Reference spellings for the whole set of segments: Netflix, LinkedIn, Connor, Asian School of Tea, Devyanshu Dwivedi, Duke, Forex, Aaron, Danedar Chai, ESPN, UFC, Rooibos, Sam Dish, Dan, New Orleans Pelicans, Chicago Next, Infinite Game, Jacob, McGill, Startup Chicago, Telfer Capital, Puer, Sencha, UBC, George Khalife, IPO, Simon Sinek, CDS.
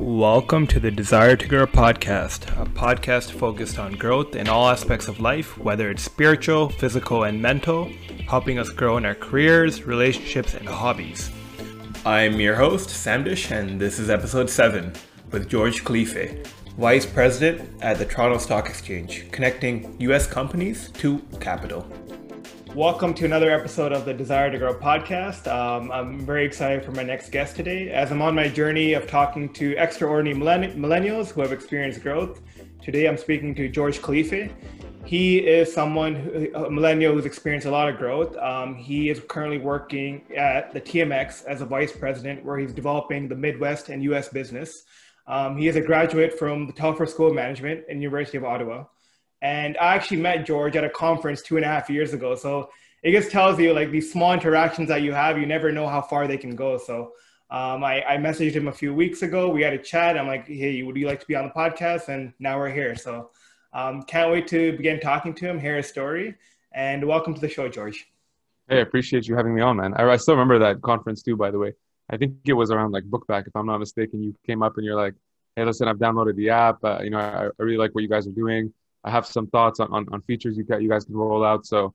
Welcome to the Desire to Grow podcast, a podcast focused on growth in all aspects of life, whether it's spiritual, physical, and mental, helping us grow in our careers, relationships, and hobbies. I'm your host, Sam Dish, and this is episode 7 with George Khalife, Vice President at the Toronto Stock Exchange, connecting U.S. companies to capital. Welcome to another episode of the Desire to Grow podcast. I'm very excited for my next guest today, as I'm on my journey of talking to extraordinary millennials who have experienced growth. Today, I'm speaking to George Khalife. He is a millennial who's experienced a lot of growth. He is currently working at the TMX as a vice president, where he's developing the Midwest and U.S. business. He is a graduate from the Telfer School of Management in University of Ottawa. And I actually met George at a conference 2.5 years ago. So it just tells you, like, these small interactions that you have, you never know how far they can go. So I messaged him a few weeks ago. We had a chat. I'm like, hey, would you like to be on the podcast? And now we're here. So can't wait to begin talking to him, hear his story. And welcome to the show, George. Hey, I appreciate you having me on, man. I still remember that conference too, by the way. I think it was around like Bookback, if I'm not mistaken. You came up and you're like, hey, listen, I've downloaded the app. I really like what you guys are doing. I have some thoughts on features you guys can roll out. So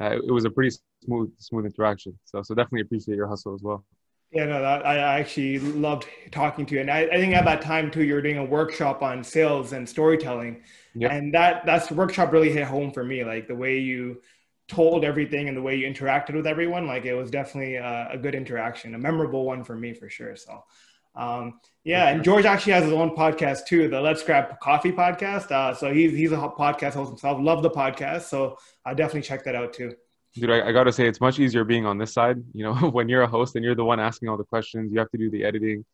it was a pretty smooth interaction. So definitely appreciate your hustle as well. Yeah, no, I actually loved talking to you. And I think at that time too, you were doing a workshop on sales and storytelling. Yep. And that workshop really hit home for me. Like the way you told everything and the way you interacted with everyone, like it was definitely a good interaction, a memorable one for me for sure. So yeah, and George actually has his own podcast too, the Let's Grab Coffee podcast. So he's a podcast host himself. Love the podcast, so I definitely check that out too. Dude, I gotta say, it's much easier being on this side. You know, when you're a host and you're the one asking all the questions, you have to do the editing,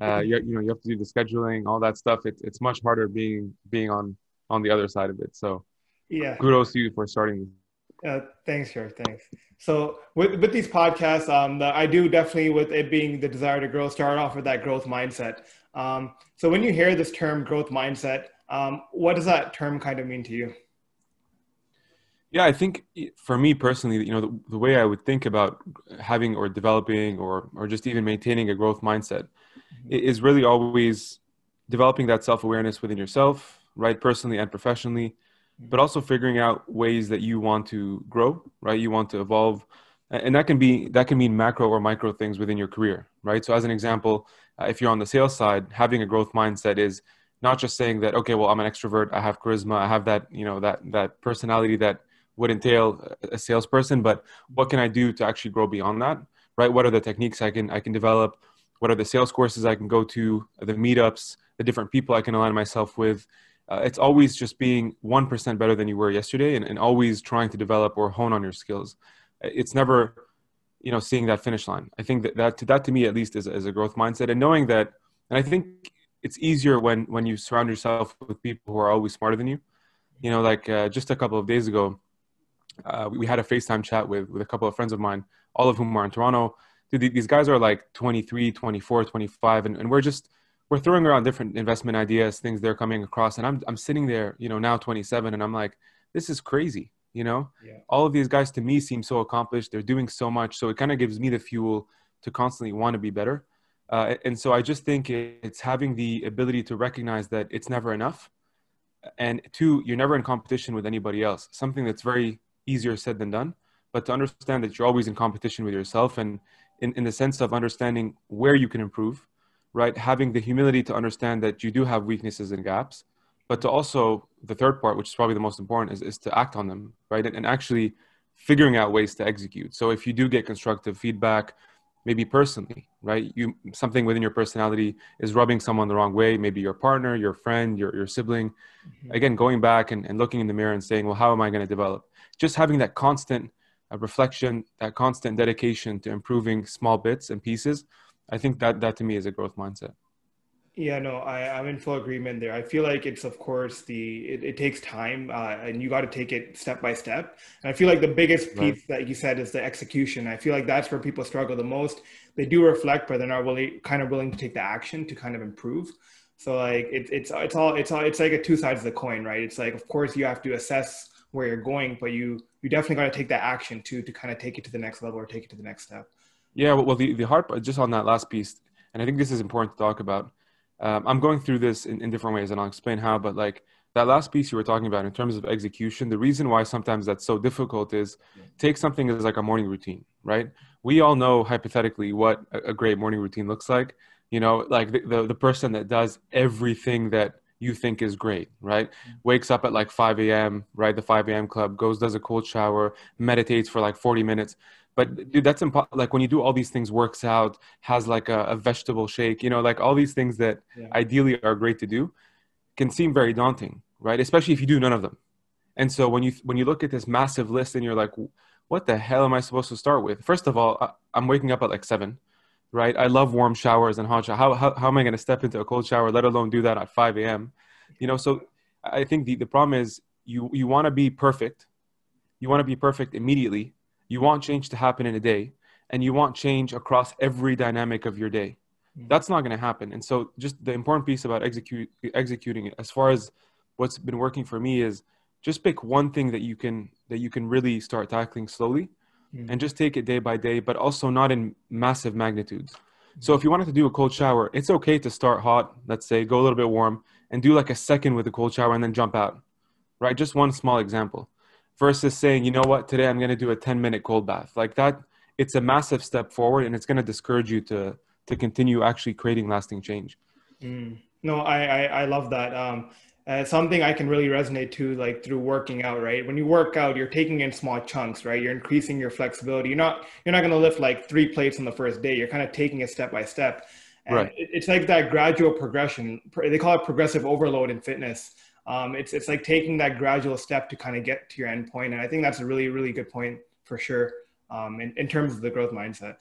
you have to do the scheduling, all that stuff. It's much harder being on the other side of it. So yeah, kudos to you for starting. Thanks, George. Thanks. So with these podcasts, I do definitely, with it being the Desire to Grow, start off with that growth mindset. So when you hear this term growth mindset, what does that term kind of mean to you? Yeah, I think for me personally, you know, the way I would think about having or developing or just even maintaining a growth mindset is really always developing that self-awareness within yourself, right? Personally and professionally. But also figuring out ways that you want to grow, right? You want to evolve. And that can mean macro or micro things within your career, right? So as an example, if you're on the sales side, having a growth mindset is not just saying that, okay, well, I'm an extrovert, I have charisma, I have that, you know, that personality that would entail a salesperson, but what can I do to actually grow beyond that, right? What are the techniques I can develop? What are the sales courses I can go to, the meetups, the different people I can align myself with? It's always just being 1% better than you were yesterday and always trying to develop or hone on your skills. It's never, you know, seeing that finish line. I think that to me at least is a growth mindset, and knowing that, and I think it's easier when you surround yourself with people who are always smarter than you. You know, like just a couple of days ago, we had a FaceTime chat with a couple of friends of mine, all of whom are in Toronto. Dude, these guys are like 23, 24, 25, and we're throwing around different investment ideas, things they're coming across. And I'm sitting there, you know, now 27, and I'm like, this is crazy. You know, yeah. All of these guys to me seem so accomplished. They're doing so much. So it kind of gives me the fuel to constantly want to be better. And so I just think it's having the ability to recognize that it's never enough. And two, you're never in competition with anybody else, something that's very easier said than done, but to understand that you're always in competition with yourself, and in the sense of understanding where you can improve, right? Having the humility to understand that you do have weaknesses and gaps, but to also, the third part, which is probably the most important, is to act on them, right? And actually figuring out ways to execute. So if you do get constructive feedback, maybe personally, right? Something within your personality is rubbing someone the wrong way, maybe your partner, your friend, your sibling. Mm-hmm. Again, going back and looking in the mirror and saying, well, how am I going to develop? Just having that constant reflection, that constant dedication to improving small bits and pieces, I think that to me is a growth mindset. Yeah, no, I'm in full agreement there. I feel like it's, of course, it takes time, and you got to take it step by step. And I feel like the biggest piece that you said is the execution. I feel like that's where people struggle the most. They do reflect, but they're not really kind of willing to take the action to kind of improve. So like it's like a two sides of the coin, right? It's like, of course, you have to assess where you're going, but you definitely got to take that action to kind of take it to the next level or take it to the next step. Yeah, well, the hard part, just on that last piece, and I think this is important to talk about, I'm going through this in different ways, and I'll explain how, but like that last piece you were talking about in terms of execution, the reason why sometimes that's so difficult is take something as like a morning routine, right? We all know hypothetically what a great morning routine looks like. You know, like the person that does everything that you think is great, right? Wakes up at like 5 a.m., right? The 5 a.m. club, goes, does a cold shower, meditates for like 40 minutes. But dude, that's like when you do all these things, works out, has like a vegetable shake, you know, like all these things that ideally are great to do can seem very daunting, right? Especially if you do none of them. And so when you look at this massive list and you're like, what the hell am I supposed to start with? First of all, I'm waking up at like 7, right? I love warm showers and hot showers. How am I going to step into a cold shower, let alone do that at 5 a.m.? You know, so I think the problem is you want to be perfect. You want to be perfect immediately. You want change to happen in a day, and you want change across every dynamic of your day. That's not going to happen. And so just the important piece about executing it, as far as what's been working for me, is just pick one thing that you can really start tackling slowly and just take it day by day, but also not in massive magnitudes. So if you wanted to do a cold shower, it's okay to start hot, let's say, go a little bit warm, and do like a second with a cold shower and then jump out, right? Just one small example. Versus saying, you know what, today I'm going to do a 10-minute cold bath. Like that, it's a massive step forward, and it's going to discourage you to continue actually creating lasting change. No, I love that. Something I can really resonate to, like through working out, right? When you work out, you're taking in small chunks, right? You're increasing your flexibility. You're not going to lift like 3 plates on the first day. You're kind of taking it step by step. And right. It's like that gradual progression. They call it progressive overload in fitness. It's like taking that gradual step to kind of get to your end point. And I think that's a really, really good point for sure. In terms of the growth mindset.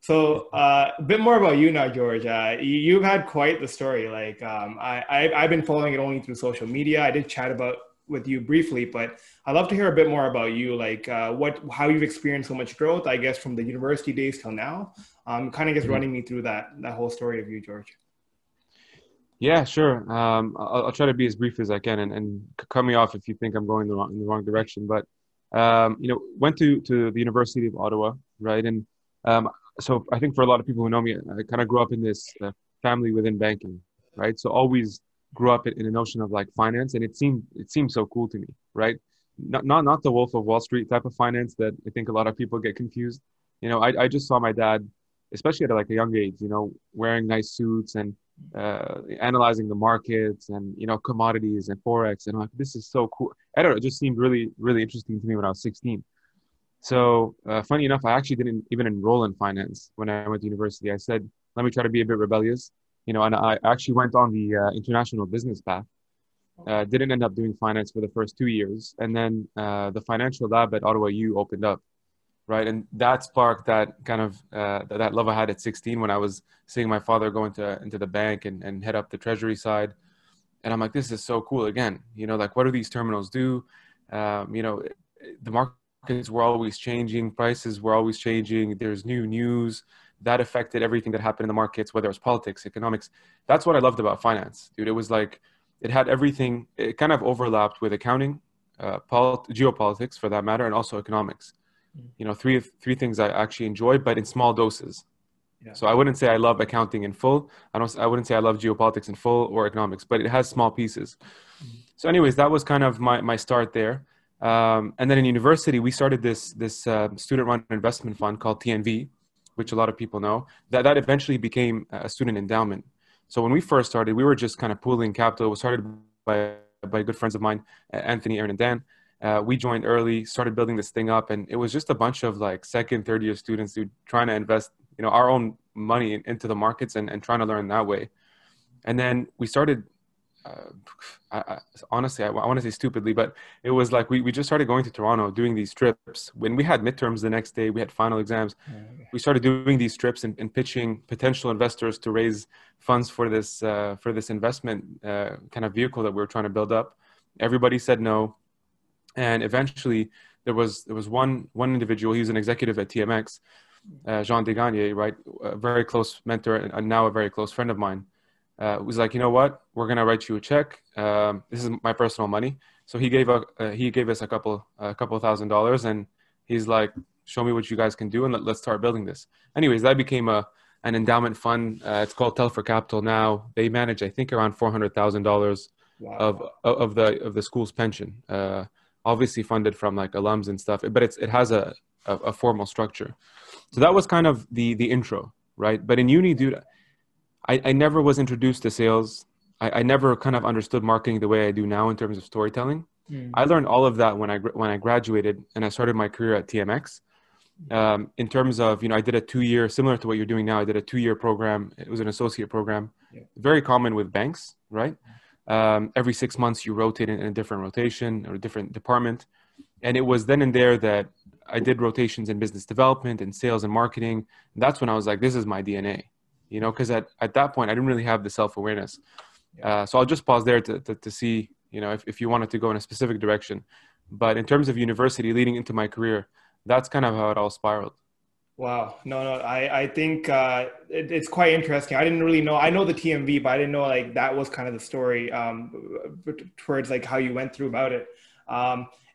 So a bit more about you now, George. You've had quite the story. Like I've been following it only through social media. I did chat with you briefly, but I'd love to hear a bit more about you. Like how you've experienced so much growth, I guess, from the university days till now. Kind of just running me through that whole story of you, George. Yeah, sure. I'll try to be as brief as I can, and cut me off if you think I'm going in the wrong direction. But, you know, went to the University of Ottawa, right? And so I think for a lot of people who know me, I kind of grew up in this family within banking, right? So always grew up in the notion of like finance, and it seemed so cool to me, right? Not the Wolf of Wall Street type of finance that I think a lot of people get confused. You know, I just saw my dad, especially at like a young age, you know, wearing nice suits and analyzing the markets and, you know, commodities and Forex, and like, this is so cool. I don't know, it just seemed really, really interesting to me when I was 16. So funny enough, I actually didn't even enroll in finance when I went to university. I said, let me try to be a bit rebellious, you know, and I actually went on the international business path. Didn't end up doing finance for the first 2 years. And then the financial lab at Ottawa U opened up. Right. And that sparked that kind of that love I had at 16 when I was seeing my father go into the bank and head up the treasury side. And I'm like, this is so cool again. You know, like, what do these terminals do? You know, the markets were always changing. Prices were always changing. There's new news that affected everything that happened in the markets, whether it was politics, economics. That's what I loved about finance, dude. It was like it had everything. It kind of overlapped with accounting, geopolitics for that matter, and also economics. You know, three things I actually enjoy, but in small doses. Yeah. So I wouldn't say I love accounting in full. I wouldn't say I love geopolitics in full or economics, but it has small pieces. So anyways, that was kind of my start there. And then in university, we started this student-run investment fund called TNV, which a lot of people know. That eventually became a student endowment. So when we first started, we were just kind of pooling capital. It was started by good friends of mine, Anthony, Aaron, and Dan. We joined early, started building this thing up, and it was just a bunch of like second, third year students who trying to invest, you know, our own money into the markets and trying to learn that way. And then we started, honestly, I want to say stupidly, but it was like we just started going to Toronto, doing these trips. When we had midterms the next day, we had final exams. We started doing these trips and pitching potential investors to raise funds for this investment kind of vehicle that we were trying to build up. Everybody said no. And eventually, there was one individual. He was an executive at TMX, Jean Degagne, right? A very close mentor and now a very close friend of mine. Was like, you know what? We're gonna write you a check. This is my personal money. So he gave us a couple $1,000, and he's like, show me what you guys can do, and let's start building this. Anyways, that became a an endowment fund. It's called Telfer Capital now. They manage, I think, around $400,000 of the school's pension. Obviously funded from like alums and stuff, but it has a formal structure. So that was kind of the intro, right? But in uni, dude, I never was introduced to sales. I never kind of understood marketing the way I do now in terms of storytelling. Mm. I learned all of that when I graduated and I started my career at TMX. In terms of, I did a 2-year, similar to what you're doing now, I did a 2-year program. It was an associate program, very common with banks, right? Every 6 months you rotate in a different rotation or a different department. And it was then and there that I did rotations in business development and sales and marketing. And that's when I was like, this is my DNA, because at that point I didn't really have the self-awareness. So I'll just pause there to see, if you wanted to go in a specific direction. But in terms of university leading into my career, that's kind of how it all spiraled. Wow. No, I think it's quite interesting. I didn't really know. I know the TMV, but I didn't know that was kind of the story towards how you went through about it.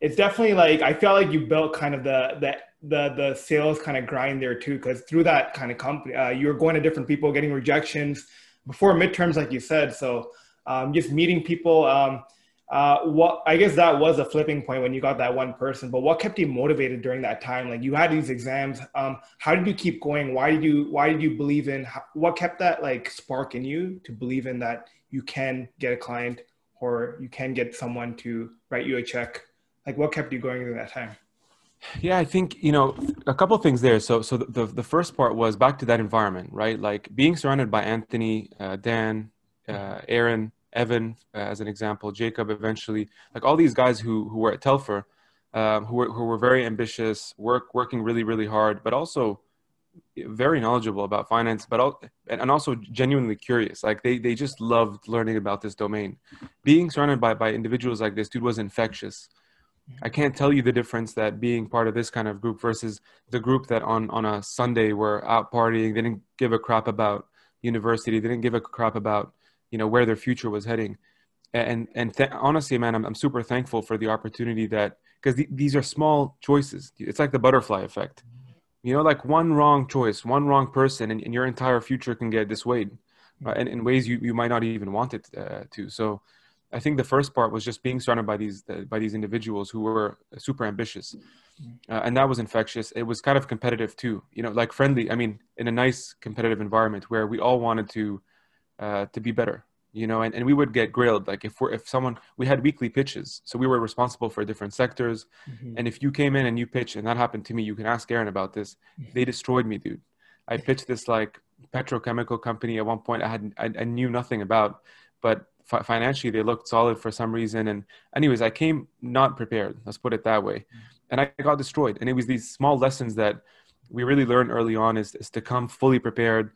It's definitely I felt like you built kind of the sales kind of grind there too, because through that kind of company, you were going to different people, getting rejections before midterms, like you said. So just meeting people. I guess that was a flipping point when you got that one person, but what kept you motivated during that time? You had these exams, how did you keep going? Why did you believe in, what kept that spark in you to believe in that you can get a client or you can get someone to write you a check? What kept you going during that time? Yeah, I think, a couple of things there. So the first part was back to that environment, right? Being surrounded by Anthony, Dan, Aaron, Evan, as an example, Jacob, eventually, all these guys who were at Telfer, who were very ambitious, working really, really hard, but also very knowledgeable about finance, and also genuinely curious. They just loved learning about this domain. Being surrounded by individuals like this, dude, was infectious. I can't tell you the difference that being part of this kind of group versus the group that on a Sunday were out partying, they didn't give a crap about university, they didn't give a crap about where their future was heading. And honestly, man, I'm super thankful for the opportunity that, because these are small choices. It's like the butterfly effect, one wrong choice, one wrong person, and your entire future can get dissuaded, right? And in ways you might not even want it to. So I think the first part was just being surrounded by these individuals who were super ambitious. And that was infectious. It was kind of competitive too, friendly. I mean, in a nice competitive environment where we all wanted to be better, and we would get grilled. We had weekly pitches, so we were responsible for different sectors. Mm-hmm. And if you came in and you pitched, and that happened to me, you can ask Aaron about this. They destroyed me, dude. I pitched this petrochemical company at one point I knew nothing about, but financially they looked solid for some reason. And anyways, I came not prepared, let's put it that way. And I got destroyed. And it was these small lessons that we really learned early on is to come fully prepared.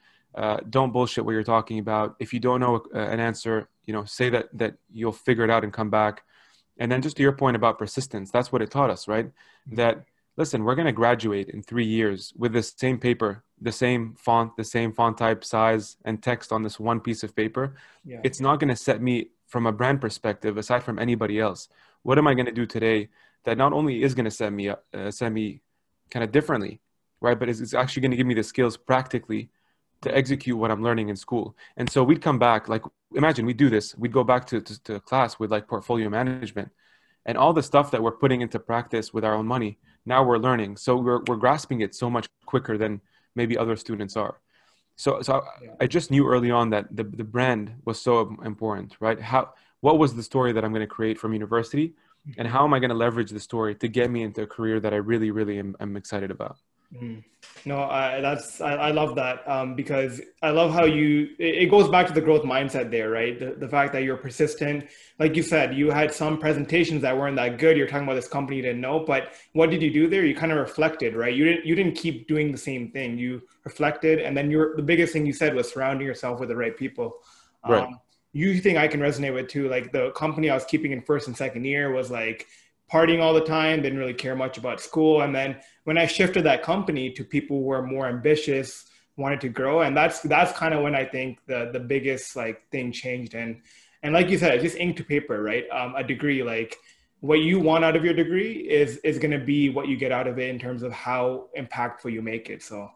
Don't bullshit what you're talking about. If you don't know an answer, say that you'll figure it out and come back. And then just to your point about persistence, that's what it taught us, right? That, listen, we're going to graduate in 3 years with the same paper, the same font type, size, and text on this one piece of paper. Yeah. It's not going to set me from a brand perspective aside from anybody else. What am I going to do today that not only is going to set me kind of differently, right? But it's actually going to give me the skills practically to execute what I'm learning in school. And so we'd come back, imagine we do this, we'd go back to class with portfolio management and all the stuff that we're putting into practice with our own money. Now we're learning. So we're grasping it so much quicker than maybe other students are. So I just knew early on that the brand was so important, right? What was the story that I'm going to create from university? And how am I going to leverage the story to get me into a career that I really, really am excited about? Mm. No, I love that because I love how it goes back to the growth mindset there, right? The fact that you're persistent, like you said, you had some presentations that weren't that good. You're talking about this company you didn't know, but what did you do there? You kind of reflected, right? You didn't keep doing the same thing. You reflected, and then the biggest thing you said was surrounding yourself with the right people. Right. You think I can resonate with too. The company I was keeping in first and second year was partying all the time, didn't really care much about school. And then when I shifted that company to people who were more ambitious, wanted to grow. And that's kind of when I think the biggest thing changed. And like you said, just ink to paper, right? A degree, what you want out of your degree is going to be what you get out of it in terms of how impactful you make it. So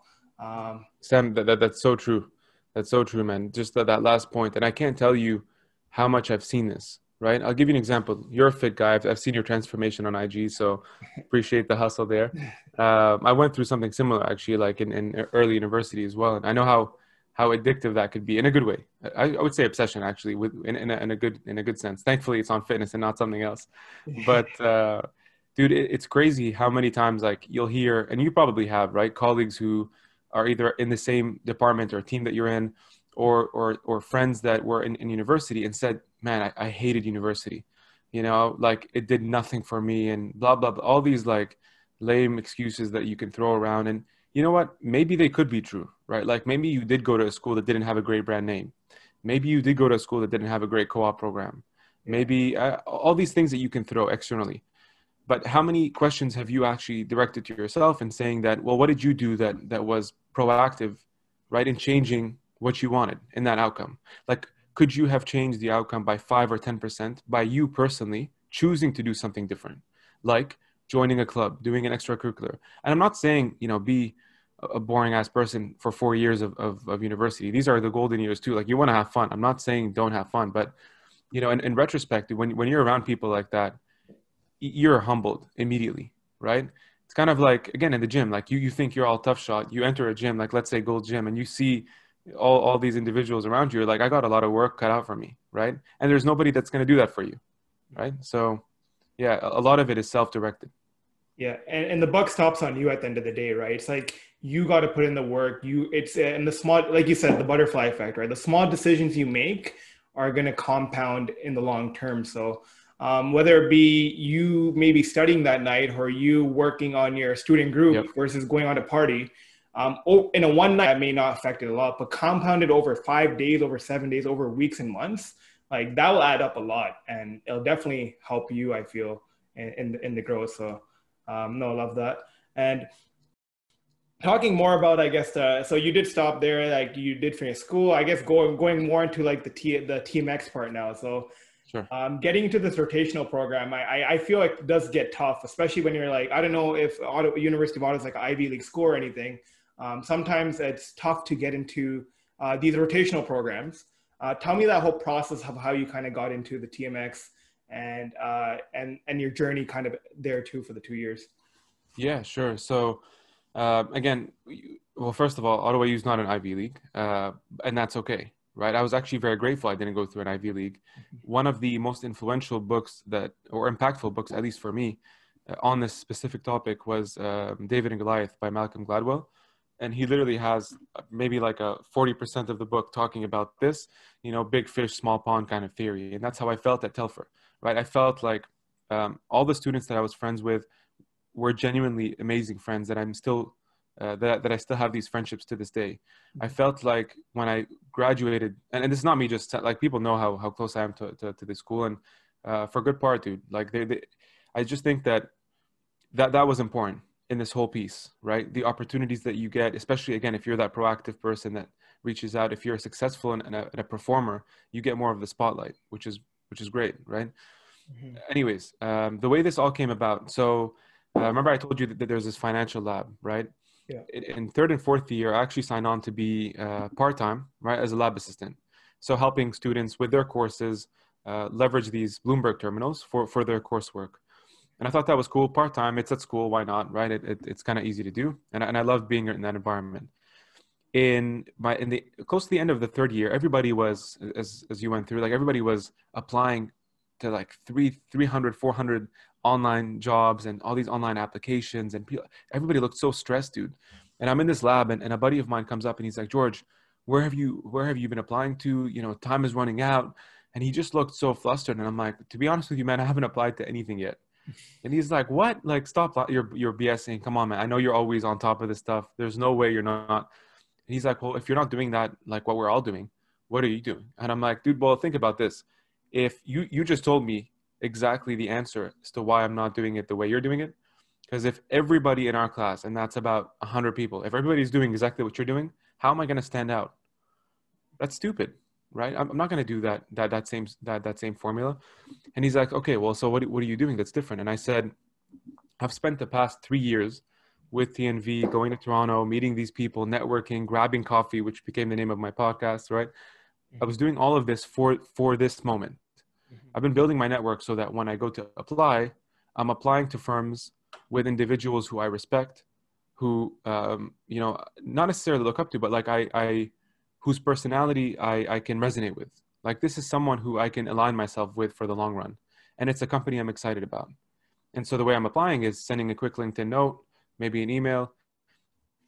Sam, that's so true. That's so true, man. Just that last point. And I can't tell you how much I've seen this, right? I'll give you an example. You're a fit guy. I've seen your transformation on IG, so appreciate the hustle there. I went through something similar, actually, like in early university as well. And I know how addictive that could be in a good way. I would say obsession, actually, with in a good sense. Thankfully, it's on fitness and not something else. But dude, it's crazy how many times, like, you'll hear, and you probably have, right, colleagues who are either in the same department or team that you're in, or friends that were in university and said, man, I hated university, you know, like it did nothing for me and blah, blah, blah, all these like lame excuses that you can throw around. And you know what, maybe they could be true, right? Like maybe you did go to a school that didn't have a great brand name. Maybe you did go to a school that didn't have a great co-op program. Maybe all these things that you can throw externally. But how many questions have you actually directed to yourself and saying that, well, what did you do that was proactive, right, in changing what you wanted in that outcome? Like, could you have changed the outcome by 5 or 10% by you personally choosing to do something different, like joining a club, doing an extracurricular? And I'm not saying, you know, be a boring ass person for 4 years of university. These are the golden years too. Like, you want to have fun. I'm not saying don't have fun, but, you know, in retrospect, when you're around people like that, you're humbled immediately, right? It's kind of like, again, in the gym, like you think you're all tough shot. You enter a gym, like let's say Gold Gym, and you see all these individuals around you. You're like, I got a lot of work cut out for me, right? And there's nobody that's going to do that for you, right? So yeah, a lot of it is self-directed. Yeah, and the buck stops on you at the end of the day, right? It's like you got to put in the work. And the small, like you said, the butterfly effect, right? The small decisions you make are going to compound in the long term. So whether it be you maybe studying that night or you working on your student group versus going on a party, in a one night, that may not affect it a lot, but compounded over 5 days, over 7 days, over weeks and months, like that will add up a lot, and it'll definitely help you, I feel, in the growth. So no, I love that. And talking more about, I guess, so you did stop there, like you did finish school, I guess going more into like the TMX part now. So sure. Getting into this rotational program, I feel like it does get tough, especially when you're like, I don't know if University of Ottawa is like an Ivy League school or anything. Sometimes it's tough to get into these rotational programs. Tell me that whole process of how you kind of got into the TMX and your journey kind of there too for the 2 years. Yeah, sure. So again, well, first of all, Ottawa U is not an Ivy League, and that's okay. Right. I was actually very grateful I didn't go through an Ivy League. One of the most influential books or impactful books, at least for me, on this specific topic was David and Goliath by Malcolm Gladwell. And he literally has maybe like a 40% of the book talking about this, you know, big fish, small pond kind of theory. And that's how I felt at Telfer, right? I felt like all the students that I was friends with were genuinely amazing friends that I'm still that I still have these friendships to this day. I felt like when I graduated, and it's not me, just like people know how close I am to the school, and for a good part, dude, like I just think that was important in this whole piece, right? The opportunities that you get, especially again, if you're that proactive person that reaches out, if you're successful and a performer, you get more of the spotlight, which is great, right? Mm-hmm. Anyways, the way this all came about. So remember I told you that there's this financial lab, right? Yeah. In third and fourth year, I actually signed on to be part-time, right, as a lab assistant. So helping students with their courses leverage these Bloomberg terminals for their coursework. And I thought that was cool. Part-time, it's at school, why not, right? It's kind of easy to do. And I loved being in that environment. Close to the end of the third year, everybody was, as you went through, like everybody was applying to like 300, 400 online jobs and all these online applications, and everybody looked so stressed, dude. And I'm in this lab, and a buddy of mine comes up and he's like, George, where have you been applying to? You know, time is running out. And he just looked so flustered. And I'm like, to be honest with you, man, I haven't applied to anything yet. And he's like, what? Like, stop your BSing. Come on, man. I know you're always on top of this stuff. There's no way you're not. And he's like, well, if you're not doing that, like what we're all doing, what are you doing? And I'm like, dude, well, think about this. If you just told me exactly the answer as to why I'm not doing it the way you're doing it, because if everybody in our class, and that's about 100 people, if everybody's doing exactly what you're doing, how am I going to stand out? That's stupid, right? I'm not going to do that same formula. And he's like, okay, well, so what are you doing that's different? And I said, I've spent the past 3 years with TNV, going to Toronto, meeting these people, networking, grabbing coffee, which became the name of my podcast, right? I was doing all of this for this moment. I've been building my network so that when I go to apply, I'm applying to firms with individuals who I respect, who, you know, not necessarily look up to, but like whose personality I can resonate with. Like, this is someone who I can align myself with for the long run. And it's a company I'm excited about. And so the way I'm applying is sending a quick LinkedIn note, maybe an email.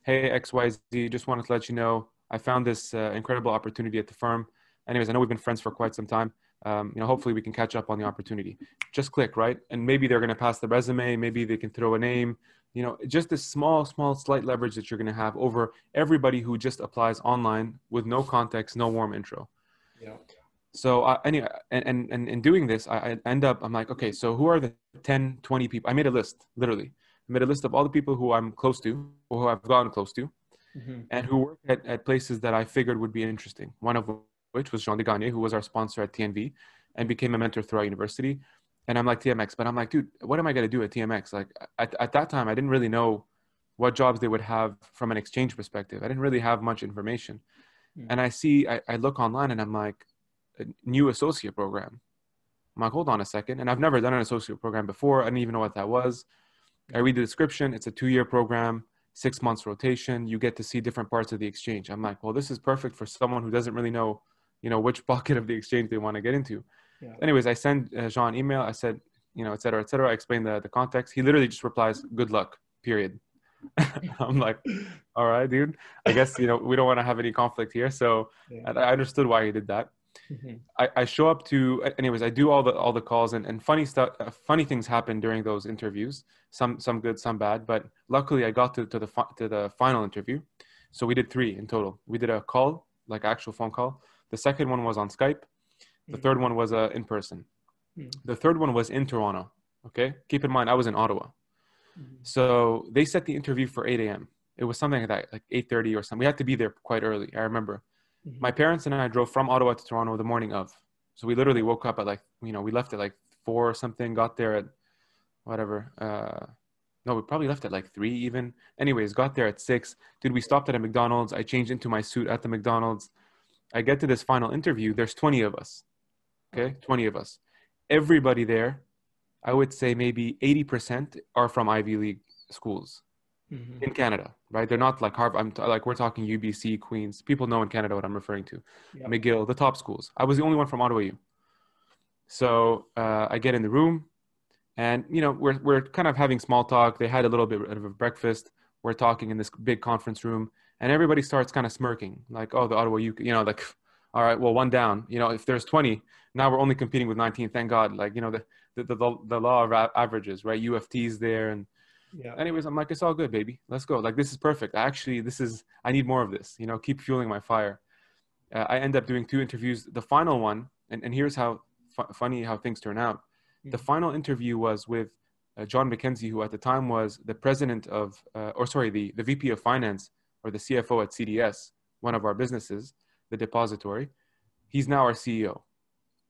Hey, XYZ, just wanted to let you know, I found this incredible opportunity at the firm. Anyways, I know we've been friends for quite some time. You know, hopefully we can catch up on the opportunity. Just click, right? And maybe they're going to pass the resume. Maybe they can throw a name. You know, just this small, slight leverage that you're going to have over everybody who just applies online with no context, no warm intro. Yeah. So anyway, and in doing this, I end up, I'm like, okay, so who are the 10, 20 people? I made a list, literally. I made a list of all the people who I'm close to or who I've gotten close to. Mm-hmm. And who work at places that I figured would be interesting. One of which was Jean Degagne, who was our sponsor at TNV and became a mentor through our university. And I'm like, TMX, but I'm like, dude, what am I going to do at TMX? Like, at that time, I didn't really know what jobs they would have from an exchange perspective. I didn't really have much information. Mm-hmm. And I look online and I'm like, a new associate program. I'm like, hold on a second. And I've never done an associate program before. I didn't even know what that was. I read the description. It's a 2-year program. 6 months rotation, you get to see different parts of the exchange. I'm like, well, this is perfect for someone who doesn't really know, you know, which pocket of the exchange they want to get into. Yeah. Anyways, I send Jean an email. I said, you know, et cetera, et cetera. I explained the context. He literally just replies, good luck, period. I'm like, all right, dude, I guess, you know, we don't want to have any conflict here. So yeah. I understood why he did that. Mm-hmm. I show up to, anyways, I do all the calls and funny stuff, funny things happen during those interviews, some good, some bad, but luckily I got to the final interview. So we did 3 in total. We did a call, like actual phone call. The second one was on Skype. The mm-hmm. third one was in person. Mm-hmm. The third one was in Toronto. Okay. Keep in mind, I was in Ottawa. Mm-hmm. So they set the interview for 8 a.m. It was something like that, like 8:30 or something. We had to be there quite early. I remember. Mm-hmm. My parents and I drove from Ottawa to Toronto the morning of. So we literally woke up at like, you know, we left at like 4 or something, got there at whatever. No, we probably left at like 3 even. Anyways, got there at 6. Dude, we stopped at a McDonald's. I changed into my suit at the McDonald's. I get to this final interview. There's 20 of us. Okay, 20 of us. Everybody there, I would say maybe 80% are from Ivy League schools. Mm-hmm. In Canada, right? They're not like Harvard. We're talking UBC, Queens. People know in Canada what I'm referring to. Yep. McGill, the top schools. I was the only one from Ottawa U. So I get in the room and, you know, we're kind of having small talk. They had a little bit of a breakfast. We're talking in this big conference room and everybody starts kind of smirking like, oh, the Ottawa U, you know, like, all right, well, one down. You know, if there's 20, now we're only competing with 19. Thank God. Like, you know, the law of averages, right? UFT's there and, yeah. Anyways, I'm like, it's all good, baby. Let's go. Like, this is perfect. Actually, I need more of this, you know, keep fueling my fire. I end up doing 2 interviews. The final one, and here's how funny how things turn out. Mm-hmm. The final interview was with John McKenzie, who at the time was the president of, the VP of finance or the CFO at CDS, one of our businesses, the depository. He's now our CEO,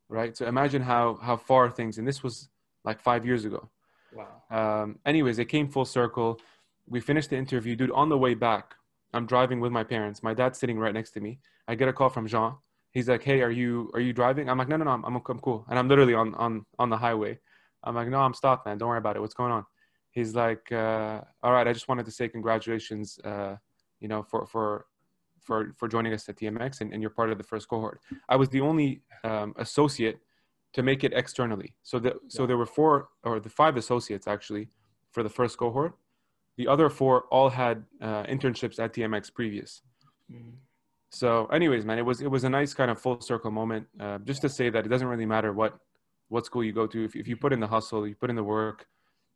right? So imagine how far things, and this was like 5 years ago. Wow. Anyways, it came full circle. We finished the interview. Dude, on the way back, I'm driving with my parents. My dad's sitting right next to me. I get a call from Jean. He's like, hey, are you driving? I'm like, no, I'm cool. And I'm literally on the highway. I'm like, no, I'm stopped, man. Don't worry about it. What's going on? He's like, all right, I just wanted to say congratulations, you know, for joining us at TMX and you're part of the first cohort. I was the only associate to make it externally. So there were 5 associates actually for the first cohort. The other 4 all had internships at TMX previous. Mm-hmm. So anyways, man, it was a nice kind of full circle moment, just to say that it doesn't really matter what school you go to. If you put in the hustle, you put in the work,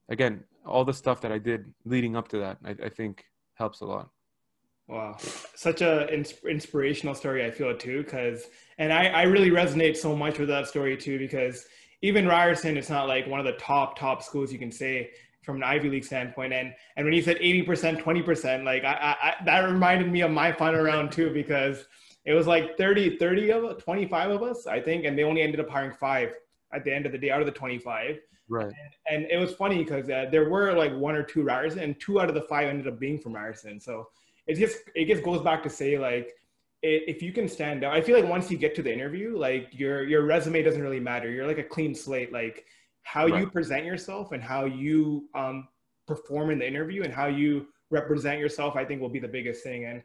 again, all the stuff that I did leading up to that, I think helps a lot. Wow. Such a inspirational story, I feel too, and I really resonate so much with that story too, because even Ryerson, it's not like one of the top schools you can say from an Ivy League standpoint. And when you said 80%, 20%, like I that reminded me of my final round too, because it was like 30 of 25 of us, I think. And they only ended up hiring 5 at the end of the day out of the 25. Right. And it was funny because there were like one or two Ryerson, and two out of the five ended up being from Ryerson. So it just goes back to say, like, if you can stand out, I feel like once you get to the interview, like your resume doesn't really matter. You're like a clean slate, like how right. you present yourself and how you perform in the interview and how you represent yourself, I think will be the biggest thing.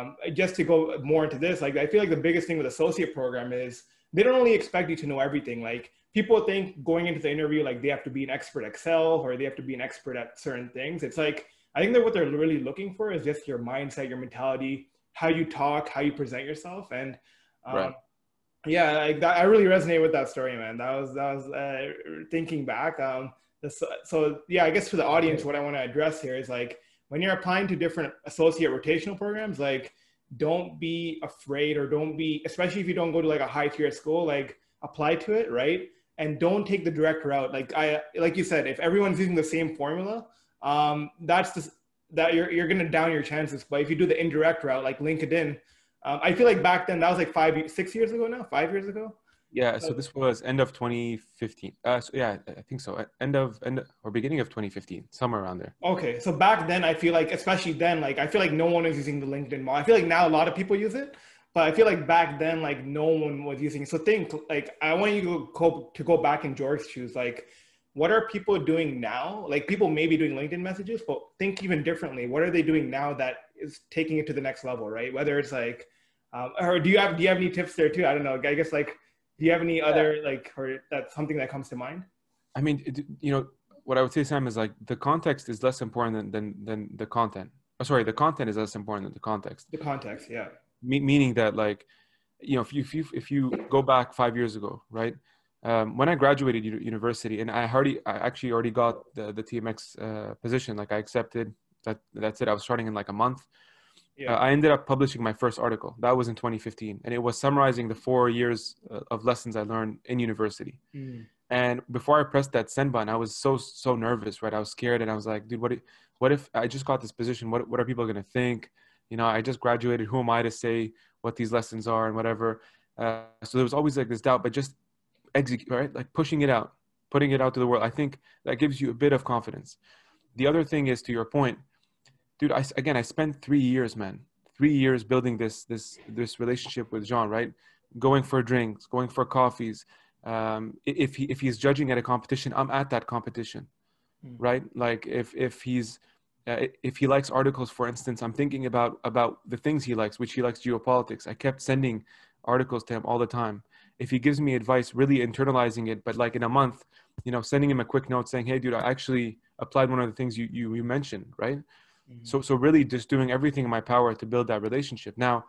And just to go more into this, like, I feel like the biggest thing with associate program is they don't only expect you to know everything. Like, people think going into the interview, like they have to be an expert at Excel or they have to be an expert at certain things. It's like, I think that what they're really looking for is just your mindset, your mentality, how you talk, how you present yourself. And right. yeah, like that, I really resonate with that story, man. That was thinking back. So yeah, I guess for the audience, what I want to address here is, like, when you're applying to different associate rotational programs, like, don't be afraid, or don't be, especially if you don't go to like a high tier school, like apply to it. Right. And don't take the direct route. Like you said, if everyone's using the same formula, you're going to down your chances. But if you do the indirect route, like LinkedIn, I feel like back then that was like 5-6 years ago now, 5 years ago. Yeah. So this was end of 2015. So yeah, I think so. End or beginning of 2015, somewhere around there. Okay. So back then, I feel like, especially then, like, I feel like no one is using the LinkedIn model. I feel like now a lot of people use it, but I feel like back then, like, no one was using it. So think, like, I want you to go back in George's shoes. Like, what are people doing now? Like, people may be doing LinkedIn messages, but think even differently. What are they doing now that is taking it to the next level, right? Whether it's like, or do you have any tips there too? I don't know. I guess, like, do you have any other, like, or that's something that comes to mind? I mean, you know, what I would say, Sam, is like the context is less important than the content. Oh, sorry, the content is less important than the context. The context, yeah. Meaning that, like, you know, if you go back 5 years ago, right? When I graduated university, and I actually already got the TMX position, like I accepted, that's it. I was starting in like a month. Yeah. I ended up publishing my first article. That was in 2015. And it was summarizing the 4 years of lessons I learned in university. Mm. And before I pressed that send button, I was so nervous, right? I was scared. And I was like, dude, what if I just got this position? What are people going to think? You know, I just graduated. Who am I to say what these lessons are and whatever? So there was always like this doubt, but just execute, right? Like pushing it out, putting it out to the world. I think that gives you a bit of confidence. The other thing is, to your point, dude, I spent 3 years, man, 3 years building this relationship with Jean, right? Going for drinks, going for coffees. If he's judging at a competition, I'm at that competition, right? Like if he likes articles, for instance, I'm thinking about the things he likes, which he likes geopolitics. I kept sending articles to him all the time. If he gives me advice, really internalizing it, but like in a month, you know, sending him a quick note saying, hey dude, I actually applied one of the things you mentioned, right? Mm-hmm. So really just doing everything in my power to build that relationship. Now,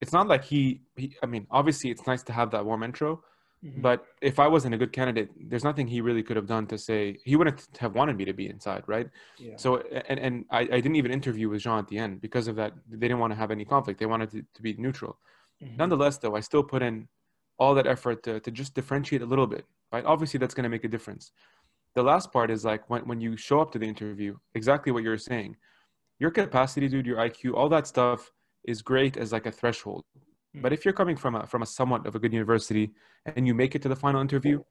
it's not like I mean, obviously it's nice to have that warm intro, mm-hmm. but if I wasn't a good candidate, there's nothing he really could have done to say, he wouldn't have wanted me to be inside, right? Yeah. So, and I didn't even interview with Jean at the end because of that. They didn't want to have any conflict. They wanted to be neutral. Mm-hmm. Nonetheless, though, I still put in all that effort to just differentiate a little bit, right? Obviously that's going to make a difference. The last part is like when you show up to the interview, exactly what you're saying. Your capacity, dude, your IQ, all that stuff is great as like a threshold. But if you're coming from a somewhat of a good university and you make it to the final interview,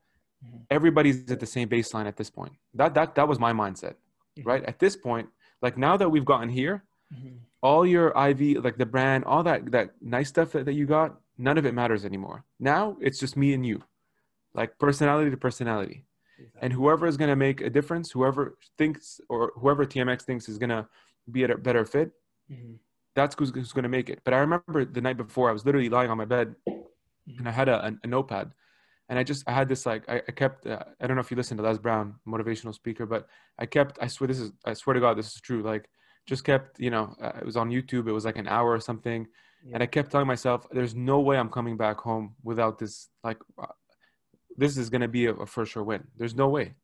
everybody's at the same baseline at this point. That was my mindset, right? At this point, like now that we've gotten here, all your IV, like the brand, all that nice stuff that you got, none of it matters anymore. Now it's just me and you, like personality to personality. Exactly. And whoever is going to make a difference, whoever TMX thinks is going to be at a better fit, that's who's going to make it. But I remember the night before, I was literally lying on my bed and I had a notepad, and I had this, like, I kept, I don't know if you listen to Les Brown, motivational speaker, but I swear to God, this is true. Like, just kept, you know, it was on YouTube. It was like an hour or something. Yeah. And I kept telling myself, there's no way I'm coming back home without this. Like, this is going to be a for sure win. There's no way.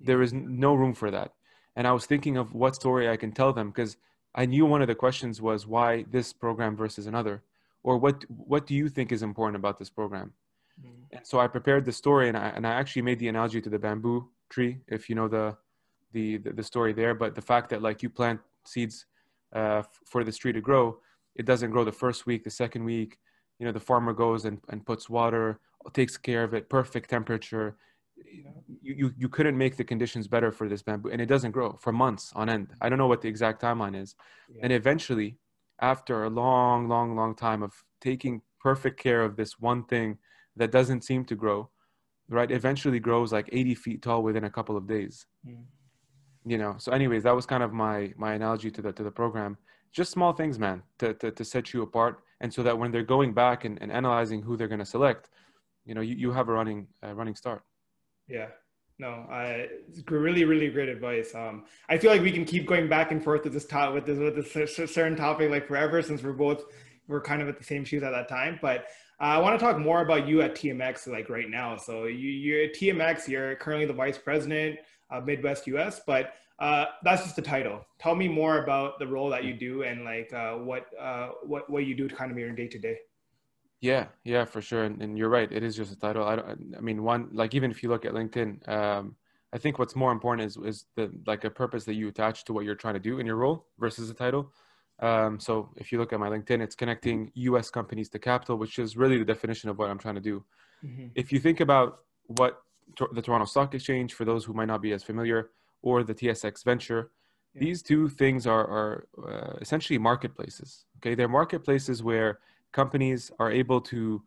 Yeah. There is no room for that. And I was thinking of what story I can tell them, because I knew one of the questions was why this program versus another, or what do you think is important about this program? Mm-hmm. And so I prepared the story, and I actually made the analogy to the bamboo tree, if you know the story there. But the fact that, like, you plant seeds for this tree to grow, it doesn't grow the first week, the second week, you know, the farmer goes and puts water, takes care of it, perfect temperature. You couldn't make the conditions better for this bamboo, and it doesn't grow for months on end. I don't know what the exact timeline is. Yeah. And eventually, after a long, long, long time of taking perfect care of this one thing that doesn't seem to grow, right, eventually grows like 80 feet tall within a couple of days. Yeah. You know, so anyways, that was kind of my analogy to the program. Just small things, man, to set you apart. And so that when they're going back and analyzing who they're going to select, you know, you have a running start. Yeah, no, it's really, really great advice. I feel like we can keep going back and forth with this certain topic like forever, since we're kind of at the same shoes at that time. But I want to talk more about you at TMX like right now. So you're at TMX, you're currently the vice president of Midwest US, but that's just the title. Tell me more about the role that you do and like what you do to kind of your day to day. Yeah, for sure. And you're right. It is just a title. I mean, one, like, even if you look at LinkedIn, I think what's more important is a purpose that you attach to what you're trying to do in your role versus a title. So if you look at my LinkedIn, it's connecting U.S. companies to capital, which is really the definition of what I'm trying to do. Mm-hmm. If you think about what the Toronto Stock Exchange, for those who might not be as familiar, or the TSX Venture, yeah, these two things are essentially marketplaces. Okay, they're marketplaces where companies are able to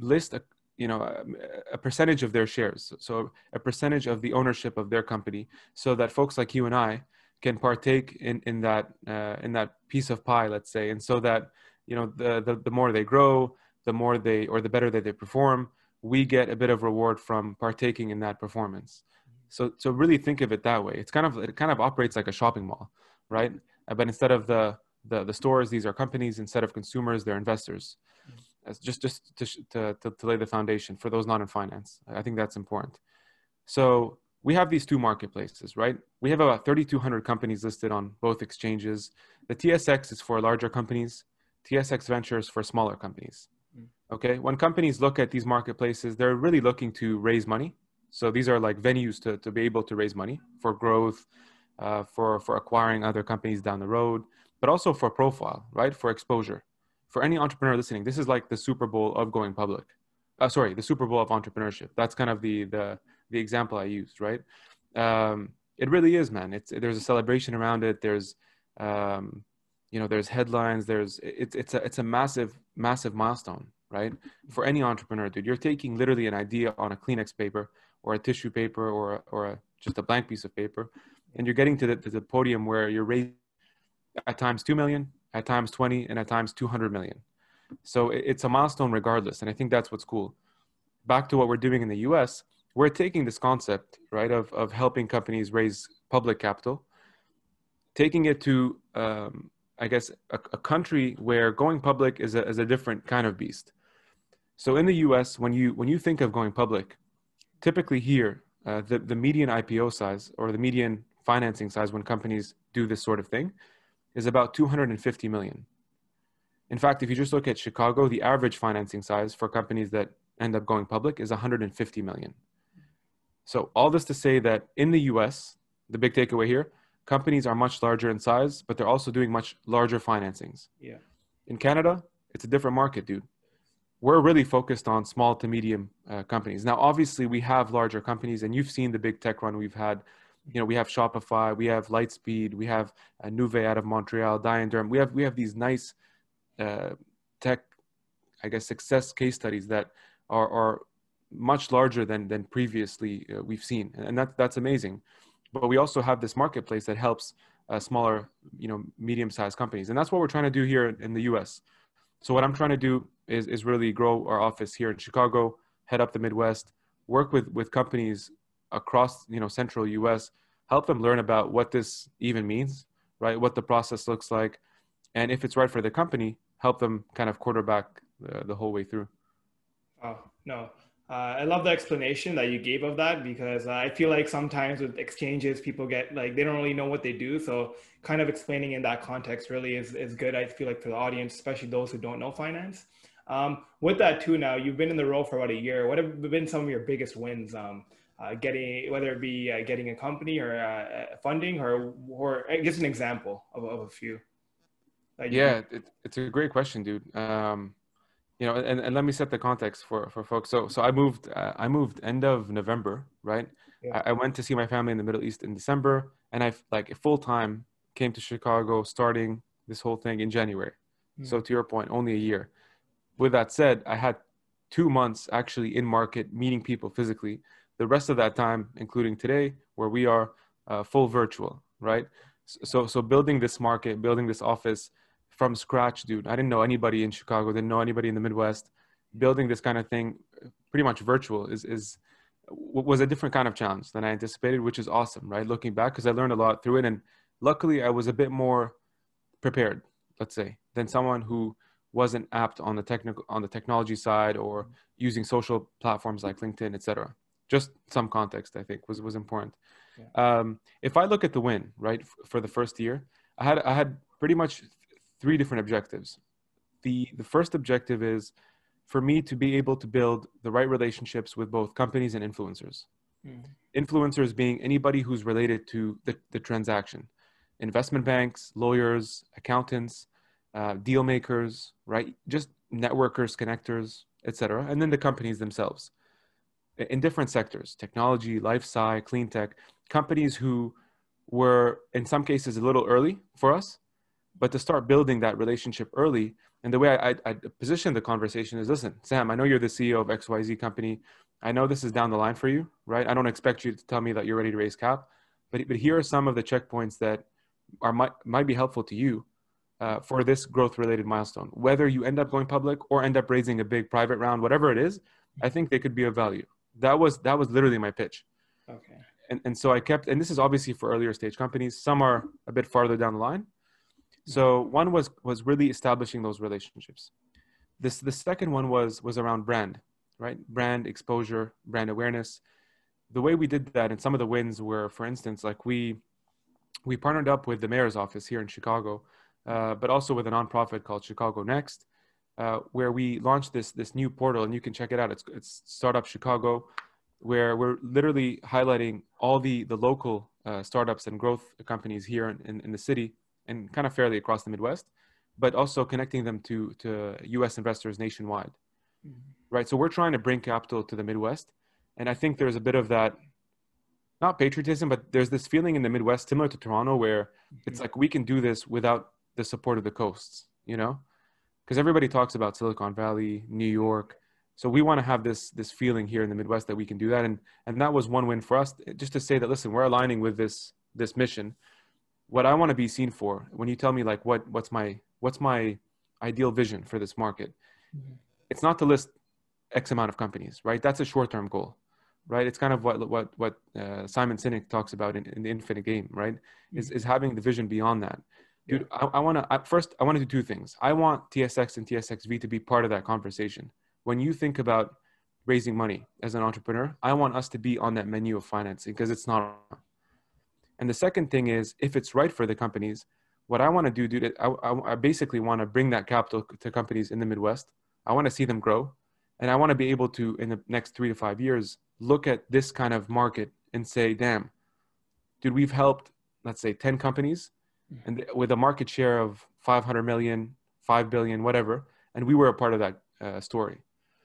list a percentage of their shares, so a percentage of the ownership of their company, so that folks like you and I can partake in that piece of pie, let's say. And so that, you know, the more they grow, the better that they perform, we get a bit of reward from partaking in that performance. So really think of it that way. It's kind of operates like a shopping mall, right? But instead of the stores, these are companies. Instead of consumers, they're investors. That's just to lay the foundation for those not in finance. I think that's important. So we have these two marketplaces, right? We have about 3,200 companies listed on both exchanges. The TSX is for larger companies. TSX Ventures for smaller companies. Okay, when companies look at these marketplaces, they're really looking to raise money. So these are like venues to be able to raise money for growth, for acquiring other companies down the road, but also for profile, right? For exposure. For any entrepreneur listening, this is like the Super Bowl of going public. The Super Bowl of entrepreneurship. That's kind of the example I used, right? It really is, man. There's a celebration around it. There's, there's headlines. It's a massive, massive milestone, right? For any entrepreneur, dude, you're taking literally an idea on a Kleenex paper or a tissue paper or just a blank piece of paper, and you're getting to the podium where you're raising at times 2 million, at times 20, and at times 200 million. So it's a milestone regardless. And I think that's what's cool. Back to what we're doing in the US, we're taking this concept, right, of helping companies raise public capital, taking it to, a country where going public is a different kind of beast. So in the US, when you think of going public, typically here, the median IPO size or the median financing size when companies do this sort of thing is about 250 million. In fact, if you just look at Chicago, the average financing size for companies that end up going public is 150 million. So all this to say that in the US, the big takeaway here, companies are much larger in size, but they're also doing much larger financings. Yeah. In Canada, it's a different market, dude. We're really focused on small to medium companies. Now, obviously, we have larger companies, and you've seen the big tech run we've had. You know, we have Shopify, we have Lightspeed, we have Nuvei out of Montreal, Dye & Durham. We have these nice tech, success case studies that are much larger than previously we've seen, and that's amazing. But we also have this marketplace that helps smaller, medium-sized companies. And that's what we're trying to do here in the U.S. So what I'm trying to do is really grow our office here in Chicago, head up the Midwest, work with companies across, central U.S., help them learn about what this even means, right? What the process looks like. And if it's right for the company, help them kind of quarterback the whole way through. Oh, no. I love the explanation that you gave of that, because I feel like sometimes with exchanges, people get like, they don't really know what they do. So kind of explaining in that context really is good, I feel like, for the audience, especially those who don't know finance. With that too, now you've been in the role for about a year. What have been some of your biggest wins, whether it be getting a company or funding or I guess an example of a few? It's a great question, dude. you know, and let me set the context for folks. So I moved end of November, right? Yeah. I went to see my family in the Middle East in December, and I like full time came to Chicago starting this whole thing in January. Mm. So to your point, only a year. With that said, I had 2 months actually in market, meeting people physically. The rest of that time, including today, where we are full virtual, right? So building this market, building this office from scratch, dude. I didn't know anybody in Chicago, didn't know anybody in the Midwest. Building this kind of thing, pretty much virtual, was a different kind of challenge than I anticipated, which is awesome, right? Looking back, because I learned a lot through it, and luckily I was a bit more prepared, let's say, than someone who wasn't apt on the technology side or using social platforms like LinkedIn, et cetera. Just some context, I think, was important. Yeah. If I look at the win, right, for the first year, I had pretty much three different objectives. The first objective is for me to be able to build the right relationships with both companies and influencers. Mm. Influencers being anybody who's related to the transaction. Investment banks, lawyers, accountants, deal makers, right? Just networkers, connectors, et cetera. And then the companies themselves. In different sectors, technology, life sci, clean tech, companies who were in some cases a little early for us, but to start building that relationship early. And the way I position the conversation is, listen, Sam, I know you're the CEO of XYZ company. I know this is down the line for you, right? I don't expect you to tell me that you're ready to raise cap, but here are some of the checkpoints that might be helpful to you for this growth related milestone. Whether you end up going public or end up raising a big private round, whatever it is, I think they could be of value. That was literally my pitch. Okay. And so I kept, and this is obviously for earlier stage companies. Some are a bit farther down the line. So one was really establishing those relationships. The second one was around brand, right? Brand exposure, brand awareness. The way we did that, and some of the wins were, for instance, like we partnered up with the mayor's office here in Chicago, but also with a nonprofit called Chicago Next, where we launched this new portal, and you can check it out. It's Startup Chicago, where we're literally highlighting all the local startups and growth companies here in the city and kind of fairly across the Midwest, but also connecting them to US investors nationwide, mm-hmm. right? So we're trying to bring capital to the Midwest. And I think there's a bit of that, not patriotism, but there's this feeling in the Midwest, similar to Toronto, where mm-hmm. it's like, we can do this without the support of the coasts, you know? Because everybody talks about Silicon Valley, New York. So we want to have this feeling here in the Midwest that we can do that. And that was one win for us, just to say that, listen, we're aligning with this mission. What I want to be seen for, when you tell me like, what's my ideal vision for this market, mm-hmm. it's not to list X amount of companies, right? That's a short-term goal, right? It's kind of what Simon Sinek talks about in the Infinite Game, right? Mm-hmm. Is having the vision beyond that. Dude, I want to do two things. I want TSX and TSXV to be part of that conversation. When you think about raising money as an entrepreneur, I want us to be on that menu of financing because it's not. And the second thing is, if it's right for the companies, what I want to do, dude, I basically want to bring that capital to companies in the Midwest. I want to see them grow. And I want to be able to, in the next 3 to 5 years, look at this kind of market and say, damn, dude, we've helped, let's say 10 companies. And with a market share of 500 million, 5 billion, whatever. And we were a part of that story.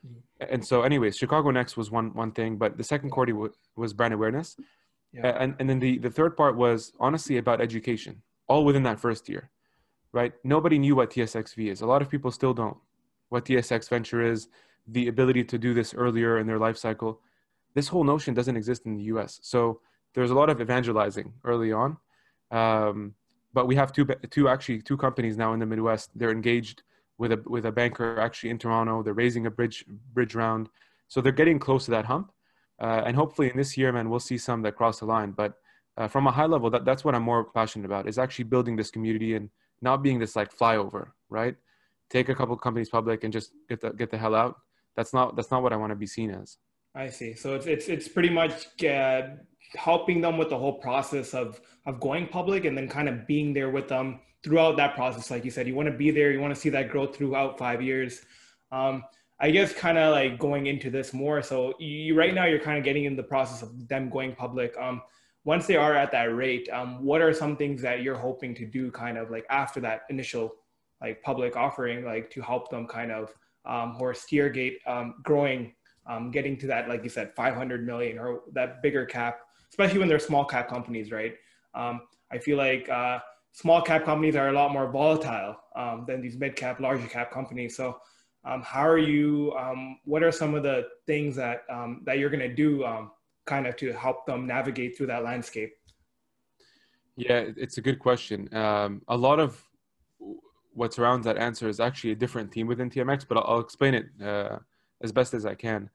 Mm-hmm. And so anyways, Chicago Next was one thing, but the second quarter was brand awareness. Yeah. And then the third part was honestly about education, all within that first year, right? Nobody knew what TSXV is. A lot of people still don't. What TSX Venture is, the ability to do this earlier in their life cycle. This whole notion doesn't exist in the US. So there's a lot of evangelizing early on. But we have two companies now in the Midwest. They're engaged with a banker actually in Toronto. They're raising a bridge round. So they're getting close to that hump. And hopefully in this year, man, we'll see some that cross the line. But from a high level, that's what I'm more passionate about, is actually building this community and not being this like flyover, right? Take a couple companies public and just get the hell out. That's not what I want to be seen as. I see. So it's pretty much helping them with the whole process of going public, and then kind of being there with them throughout that process. Like you said, you want to be there, you want to see that growth throughout 5 years. I guess kind of like going into this more. So you, right now you're kind of getting in the process of them going public. Once they are at that rate, what are some things that you're hoping to do kind of like after that initial like public offering, like to help them kind of who are Steergate growing, getting to that, like you said, 500 million or that bigger cap, especially when they're small cap companies, right? I feel like small cap companies are a lot more volatile than these mid cap, larger cap companies. So how are you, what are some of the things that, that you're going to do kind of to help them navigate through that landscape? Yeah, it's a good question. A lot of what surrounds that answer is actually a different team within TMX, but I'll explain it as best as I can.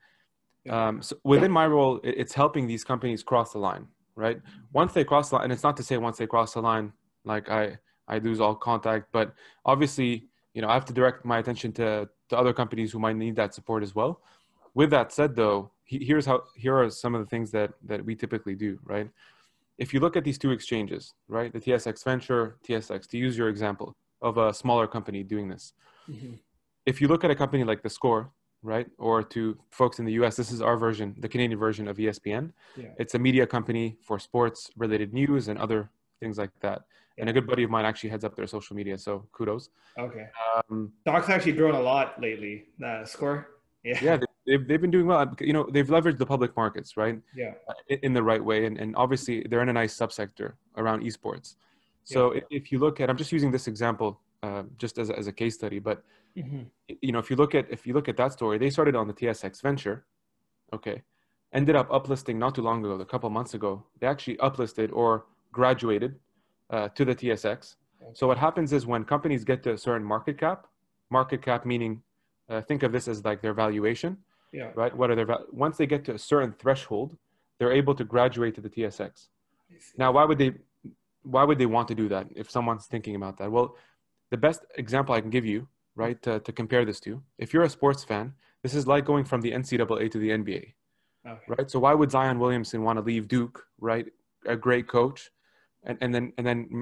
So within my role, it's helping these companies cross the line, right? Once they cross the line, and it's not to say once they cross the line, like I lose all contact, but obviously, you know, I have to direct my attention to other companies who might need that support as well. With that said, though, here are some of the things that we typically do, right? If you look at these two exchanges, right, the TSX Venture, TSX, to use your example of a smaller company doing this. Mm-hmm. If you look at a company like The Score, right, or to folks in the US, this is our version, the Canadian version of ESPN. Yeah. It's a media company for sports-related news and other things like that. Yeah. And a good buddy of mine actually heads up their social media, so kudos. Okay. Stock's actually grown a lot lately, The Score. Yeah. Yeah. They've been doing well. You know, they've leveraged the public markets, right? Yeah. In the right way. And obviously, they're in a nice subsector around esports. So yeah. If you look at, I'm just using this example just as a case study, but, mm-hmm. you know, if you look at that story, they started on the TSX Venture, okay, ended up uplisting not too long ago, a couple months ago. They actually uplisted or graduated to the TSX. Okay. So what happens is when companies get to a certain market cap meaning think of this as like their valuation. Yeah. Right. Once they get to a certain threshold, they're able to graduate to the TSX. Now, why would they want to do that if someone's thinking about that? Well, the best example I can give you, right, to compare this to, if you're a sports fan, this is like going from the NCAA to the NBA. Okay. Right. So why would Zion Williamson want to leave Duke, right, a great coach, and then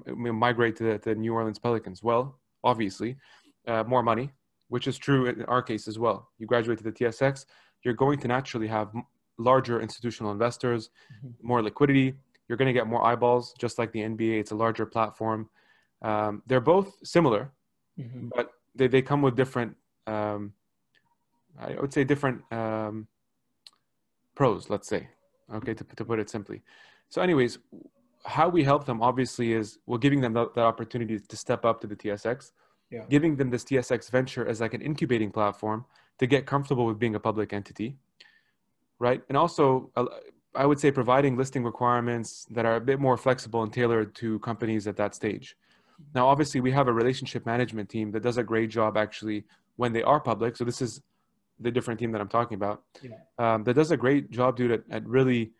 migrate to the New Orleans Pelicans? Well, obviously, more money. Which is true in our case as well. You graduate to the TSX, you're going to naturally have larger institutional investors, mm-hmm. more liquidity. You're going to get more eyeballs, just like the NBA. It's a larger platform. They're both similar, mm-hmm. but they come with different, I would say different pros, let's say, okay, to put it simply. So anyways, how we help them obviously is we're giving them that opportunity to step up to the TSX. Yeah. Giving them this TSX Venture as like an incubating platform to get comfortable with being a public entity, right? And also, I would say providing listing requirements that are a bit more flexible and tailored to companies at that stage. Now, obviously, we have a relationship management team that does a great job actually when they are public. So this is the different team that I'm talking about. Yeah. That does a great job, dude, at really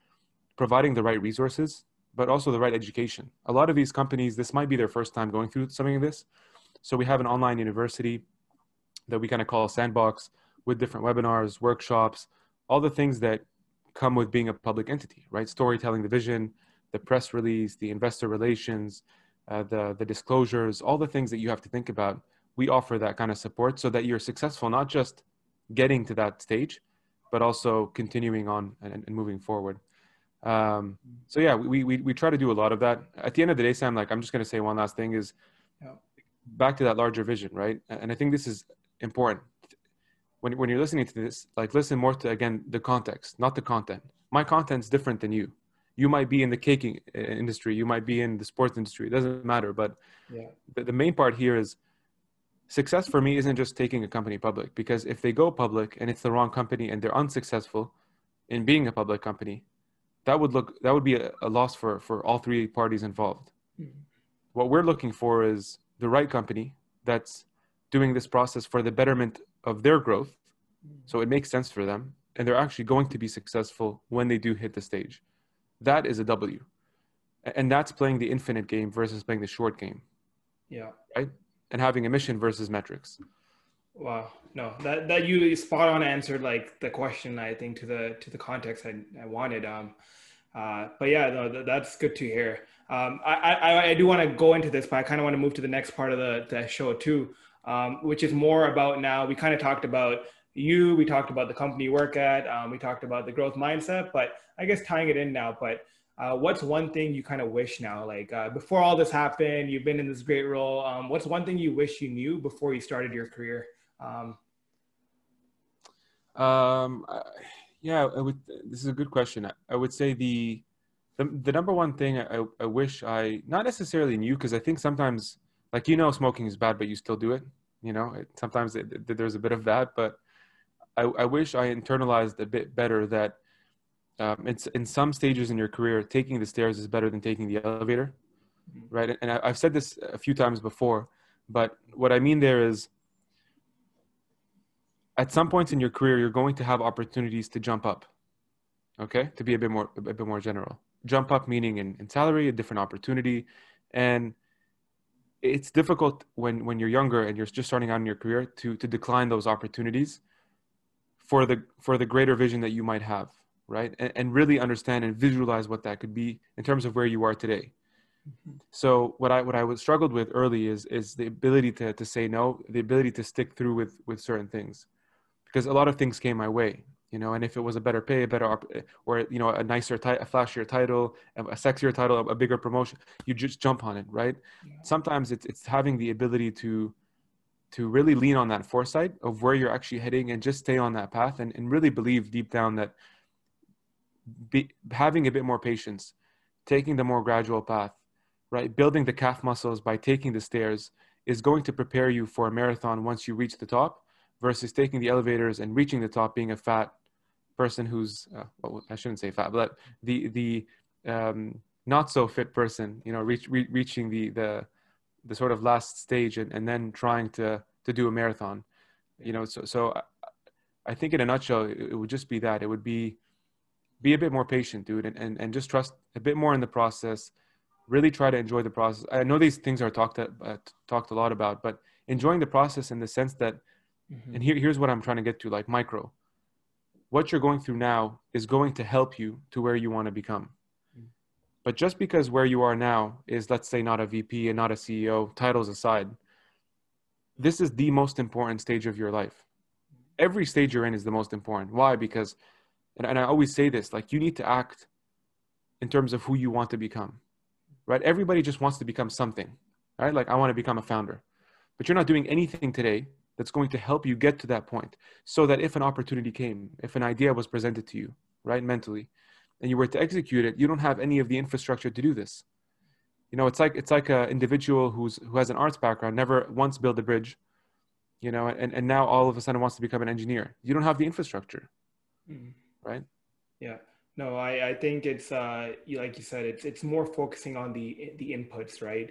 providing the right resources, but also the right education. A lot of these companies, this might be their first time going through something like this. So we have an online university that we kind of call Sandbox with different webinars, workshops, all the things that come with being a public entity, right? Storytelling, the vision, the press release, the investor relations, the disclosures, all the things that you have to think about. We offer that kind of support so that you're successful, not just getting to that stage, but also continuing on and moving forward. So yeah, we try to do a lot of that. At the end of the day, Sam, like I'm just going to say one last thing is, back to that larger vision, right? And I think this is important. When you're listening to this, like listen more to, again, the context, not the content. My content's different than you. You might be in the caking industry. You might be in the sports industry. It doesn't matter. But yeah. The main part here is success for me isn't just taking a company public, because if they go public and it's the wrong company and they're unsuccessful in being a public company, that would be a loss for all three parties involved. Mm-hmm. What we're looking for is the right company that's doing this process for the betterment of their growth. So it makes sense for them. And they're actually going to be successful when they do hit the stage. That is a W. And that's playing the infinite game versus playing the short game. Yeah. Right? And having a mission versus metrics. Wow. No, that you spot on answered like the question, I think, to the context I wanted. But yeah, no, that's good to hear. I do want to go into this, but I kind of want to move to the next part of the show too, which is more about now. We kind of talked about you, we talked about the company you work at, we talked about the growth mindset, but I guess tying it in now, but what's one thing you kind of wish now, like before all this happened, you've been in this great role. What's one thing you wish you knew before you started your career? Yeah, this is a good question. I would say the number one thing I wish I not necessarily knew, because I think sometimes, like, you know, smoking is bad, but you still do it. You know, sometimes there's a bit of that, but I wish I internalized a bit better that it's in some stages in your career, taking the stairs is better than taking the elevator, right? And I've said this a few times before, but what I mean there is, at some points in your career, you're going to have opportunities to jump up. Okay, to be a bit more general, jump up meaning in salary, a different opportunity, and it's difficult when you're younger and you're just starting out in your career to decline those opportunities for the greater vision that you might have, right? And really understand and visualize what that could be in terms of where you are today. So what I struggled with early is the ability to say no, the ability to stick through with certain things, because a lot of things came my way, you know. And if it was a better pay, a better or, you know, a nicer, a flashier title, a sexier title, a bigger promotion, you just jump on it, right? Yeah. Sometimes it's having the ability to really lean on that foresight of where you're actually heading and just stay on that path and really believe deep down that having a bit more patience, taking the more gradual path, right? Building the calf muscles by taking the stairs is going to prepare you for a marathon once you reach the top, versus taking the elevators and reaching the top, being a fat person who's, well, I shouldn't say fat, but the not so fit person, you know, reaching the sort of last stage and then trying to do a marathon, you know. So I think in a nutshell, it would just be that. It would be a bit more patient, dude, and just trust a bit more in the process. Really try to enjoy the process. I know these things are talked a lot about, but enjoying the process in the sense that, and here's what I'm trying to get to, like micro. What you're going through now is going to help you to where you want to become. But just because where you are now is, let's say, not a VP and not a CEO, titles aside, this is the most important stage of your life. Every stage you're in is the most important. Why? Because, and I always say this, like, you need to act in terms of who you want to become. Right? Everybody just wants to become something, right? Like, I want to become a founder, but you're not doing anything today that's going to help you get to that point, so that if an opportunity came, if an idea was presented to you, right, mentally, and you were to execute it, you don't have any of the infrastructure to do this. You know, it's like an individual who has an arts background, never once built a bridge, you know, and now all of a sudden wants to become an engineer. You don't have the infrastructure, right? Yeah. No, I think it's, like you said, it's more focusing on the inputs, right?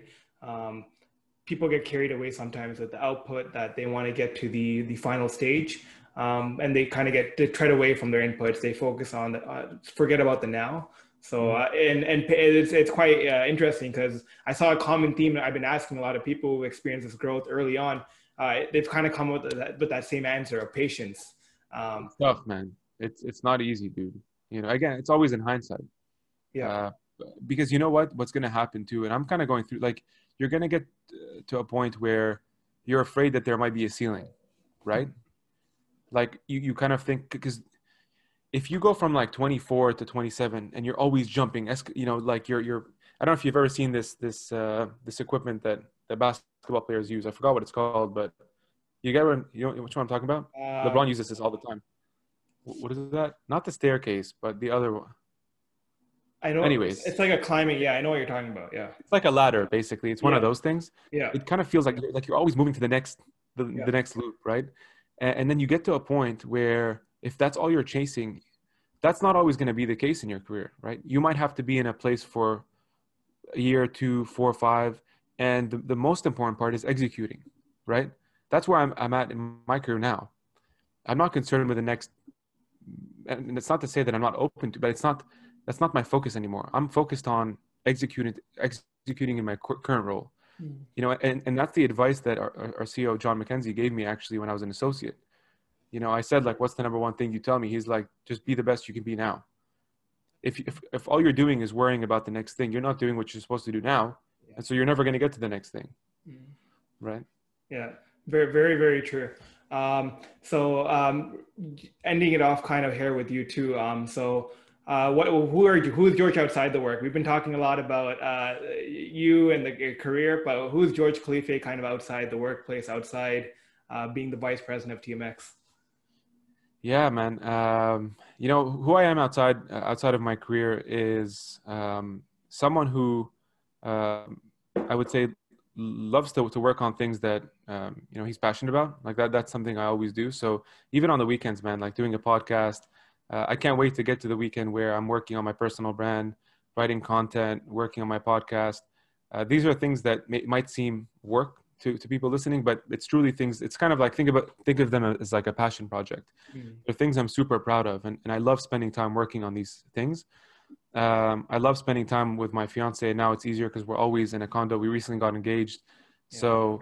People get carried away sometimes with the output that they want to get to the final stage, and they kind of get to tread away from their inputs. They focus on, forget about the now. So, and it's quite interesting, because I saw a common theme that I've been asking a lot of people who experience this growth early on. They've kind of come with that same answer of patience. It's tough, man. It's not easy, dude. You know, again, it's always in hindsight. Yeah. Because you know what's going to happen too. And I'm kind of going through, like, you're going to get to a point where you're afraid that there might be a ceiling, right? Like you kind of think, because if you go from like 24 to 27 and you're always jumping, you know, like you're, I don't know if you've ever seen this equipment that the basketball players use. I forgot what it's called, but you know which one I'm talking about? LeBron uses this all the time. What is that? Not the staircase, but the other one. I know. Anyways, it's like a climbing. Yeah, I know what you're talking about. Yeah, it's like a ladder, basically. It's one of those things. Yeah, it kind of feels like you're always moving to the next loop, right? And then you get to a point where if that's all you're chasing, that's not always going to be the case in your career, right? You might have to be in a place for a year, 2, 4, 5, and the most important part is executing, right? That's where I'm at in my career now. I'm not concerned with the next. And it's not to say that I'm not open to, but that's not my focus anymore. I'm focused on executing in my current role, you know, and that's the advice that our CEO, John McKenzie, gave me actually when I was an associate. You know, I said, like, what's the number one thing you tell me? He's like, just be the best you can be now. If all you're doing is worrying about the next thing, you're not doing what you're supposed to do now. Yeah. And so you're never going to get to the next thing. Right. Yeah. Very, very, very true. So ending it off kind of here with you too. Who is George outside the work? We've been talking a lot about you and your career, but who's George Khalife kind of outside the workplace, outside being the vice president of TMX? Yeah, man. You know, who I am outside of my career is someone who I would say loves to work on things that, you know, he's passionate about. Like that's something I always do. So even on the weekends, man, like doing a podcast, I can't wait to get to the weekend where I'm working on my personal brand, writing content, working on my podcast. These are things that might seem work to people listening, but it's truly things. It's kind of like, think of them as like a passion project. Mm-hmm. They're things I'm super proud of. And I love spending time working on these things. I love spending time with my fiance. Now it's easier because we're always in a condo. We recently got engaged. Yeah, so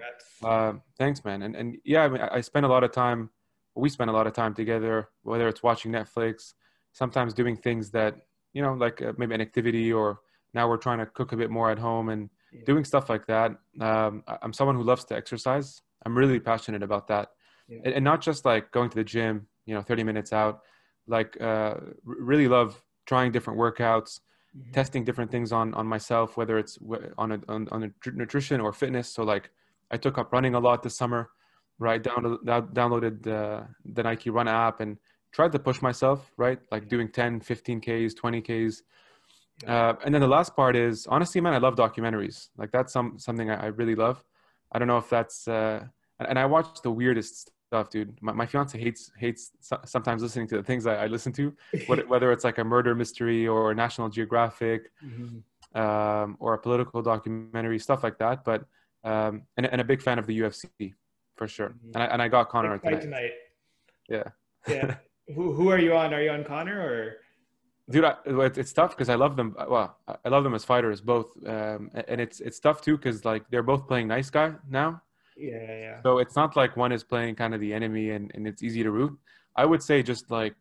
thanks, man. And yeah, I mean, I spend a lot of time. We spend a lot of time together, whether it's watching Netflix, sometimes doing things that, you know, like maybe an activity, or now we're trying to cook a bit more at home and yeah. doing stuff like that. I'm someone who loves to exercise. I'm really passionate about that. Yeah. And not just like going to the gym, you know, 30 minutes out, like really love trying different workouts, mm-hmm. testing different things on myself, whether it's on nutrition or fitness. So like I took up running a lot this summer, right? Downloaded the Nike Run app and tried to push myself, right? Like doing 10, 15 Ks, 20 Ks. And then the last part is, honestly, man, I love documentaries. Like that's something I really love. I don't know if that's, and I watch the weirdest stuff, dude. My fiance hates sometimes listening to the things I listen to, whether it's like a murder mystery or National Geographic, mm-hmm. Or a political documentary, stuff like that. But, and a big fan of the UFC for sure. Mm-hmm. And I got Connor tonight. Yeah. Yeah. Who are you on? Are you on Connor or? Dude, it's tough because I love them. Well, I love them as fighters, both. And it's tough too because like they're both playing nice guy now. Yeah. So it's not like one is playing kind of the enemy and it's easy to root. I would say just like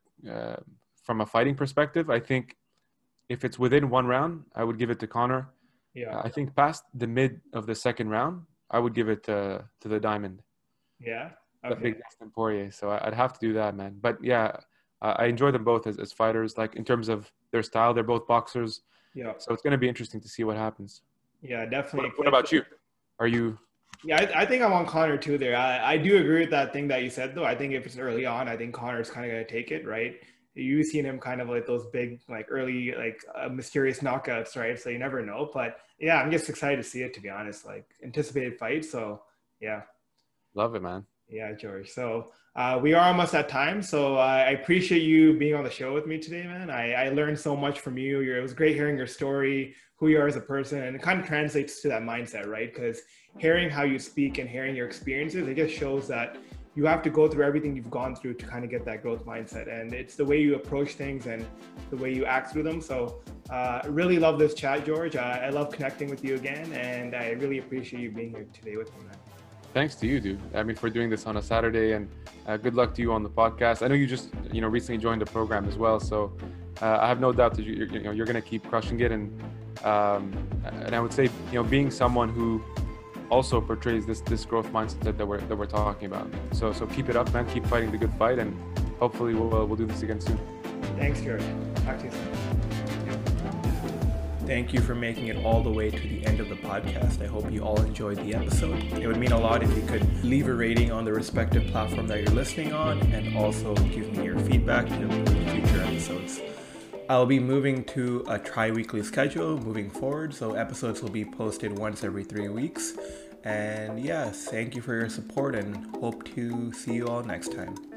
from a fighting perspective, I think if it's within one round, I would give it to Connor. Yeah. I think past the mid of the second round, I would give it to the Diamond. Yeah. Okay. The big Dustin Poirier. So I'd have to do that, man. But yeah. I enjoy them both as fighters, like in terms of their style. They're both boxers. Yeah. So it's going to be interesting to see what happens. Yeah, definitely. What about you? Are you? Yeah, I think I'm on Connor too there. I do agree with that thing that you said, though. I think if it's early on, I think Connor's kind of going to take it, right? You've seen him kind of like those big, like early, like mysterious knockouts, right? So you never know. But yeah, I'm just excited to see it, to be honest, like anticipated fight. So yeah. Love it, man. Yeah, George. So we are almost at time. So I appreciate you being on the show with me today, man. I learned so much from you. It was great hearing your story, who you are as a person, and it kind of translates to that mindset, right? Because hearing how you speak and hearing your experiences, it just shows that you have to go through everything you've gone through to kind of get that growth mindset. And it's the way you approach things and the way you act through them. So I really love this chat, George. I love connecting with you again. And I really appreciate you being here today with me, man. Thanks to you, dude. I mean, for doing this on a Saturday, and good luck to you on the podcast. I know you just, you know, recently joined the program as well, so I have no doubt that you're going to keep crushing it. And I would say, you know, being someone who also portrays this growth mindset that we're talking about. So keep it up, man. Keep fighting the good fight, and hopefully we'll do this again soon. Thanks, George. Talk to you soon. Thank you for making it all the way to the end of the podcast. I hope you all enjoyed the episode. It would mean a lot if you could leave a rating on the respective platform that you're listening on, and also give me your feedback to improve future episodes. I'll be moving to a tri-weekly schedule moving forward, so episodes will be posted once every 3 weeks. And yes, thank you for your support and hope to see you all next time.